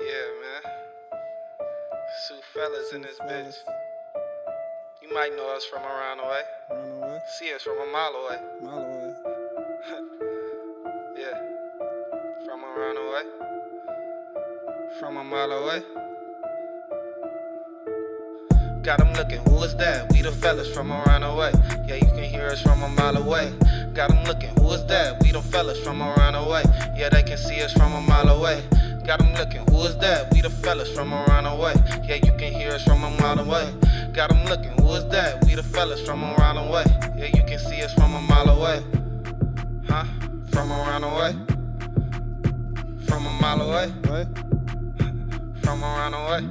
Yeah, man. Sue fellas in this bitch. You might know us from around the way. Around the way? See us from a mile away. Mile away. Yeah. From around the way. From a mile away. Got them looking, who is that? We the fellas from around the way. Yeah, you can hear us from a mile away. Got them looking, who is that? We the fellas from around the way. Yeah, they can see us from a mile away. Got them looking, who is that? We the fellas from around the way. Yeah, you can hear us from a mile away. Got them looking, who is that? We the fellas from around the way. Yeah, you can see us from a mile away. Huh? From around the way. From a mile away. From around the way.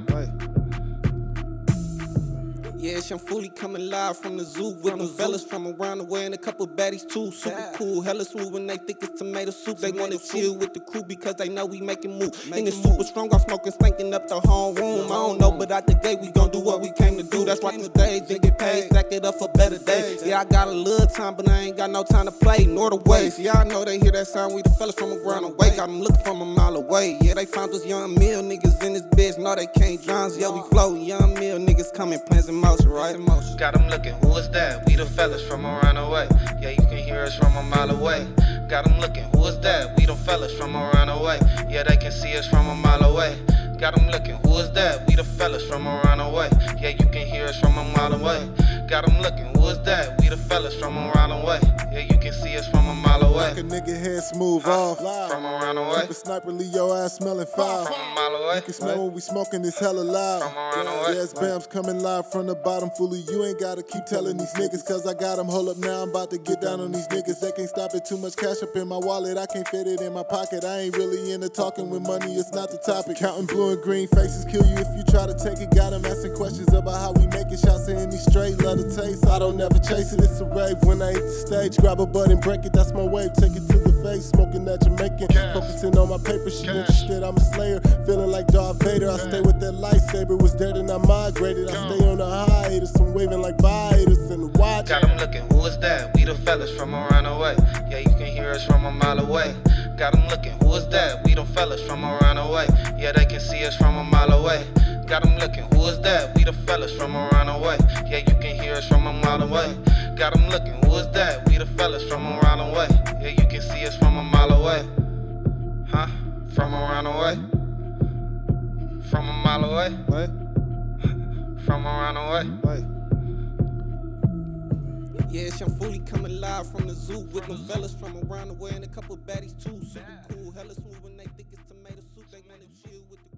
Yeah, it's Young Fooly coming live from the zoo with them fellas from around the way and a couple baddies too. Super cool, hella smooth when they think it's tomato soup. They wanna chill with the crew because they know we making move. In the super strong, I'm smoking, stinking up the whole room. I don't know, but out the gate we gon' do what we came to do. That's why today they get paid, stack it up for better days. Yeah, I got a little time, but I ain't got no time to play nor to waste. Yeah, I know they hear that sound. We the fellas from around the way. Got them looking from a mile away. Yeah, they found us young meal niggas in this bitch. No, they can't drown. Yeah, we flow young meal niggas coming, plans and right? Got them looking, who is that? We the fellas from around the way. Yeah, you can hear us from a mile away. Got them looking, who is that? We the fellas from around the way. Yeah, they can see us from a mile away. Got them looking, who is that? We the fellas from around the way. Yeah, you can hear us from a mile away. Got them looking, who is that? We the fellas from around the way. Yeah, you can see us from a mile away. Like a nigga head smooth off. From around the way. Keep a sniper, leave your ass smelling foul. From a mile away. You can smell when we smoking, it's hella loud. From around the way. Yes, Bam's coming live from the bottom, Fooly. You ain't gotta keep telling these niggas, cause I got them. Hold up now, I'm about to get down on these niggas. They can't stop it, too much cash up in my wallet. I can't fit it in my pocket. I ain't really into talking with money, it's not the topic. Counting blue and green faces kill you if you try to take it. Got them asking questions about how we making shots in these straight. Love the taste, I don't ever chase it, it's a rave. When I hit the stage, grab a bud and break it, that's my wave. Take it to the face, smoking that Jamaican. Focusing on my paper, she interested, I'm a slayer. Feeling like Darth Vader, I stay with that lightsaber. Was there then I migrated, I stay on the hiatus. I'm waving like biters in the watch. Got them looking, who is that? We the fellas from around the way. Yeah, you can hear us from a mile away. Got them looking, who is that? We the fellas from around the way. Yeah, they can see us from a mile away. Got them looking, who is that? We the fellas from around the way. Yeah, you can hear us from a mile away. Got them looking, who is that? We the fellas from around the way. Yeah, you can see us from a mile away. Huh? From around the way. From a mile away. What? From around the way. What? Yeah, it's Young Fooly coming live from the zoo with them fellas from around the way and a couple baddies too. Super cool, hella smooth when they think it's tomato soup. They wanna chill with the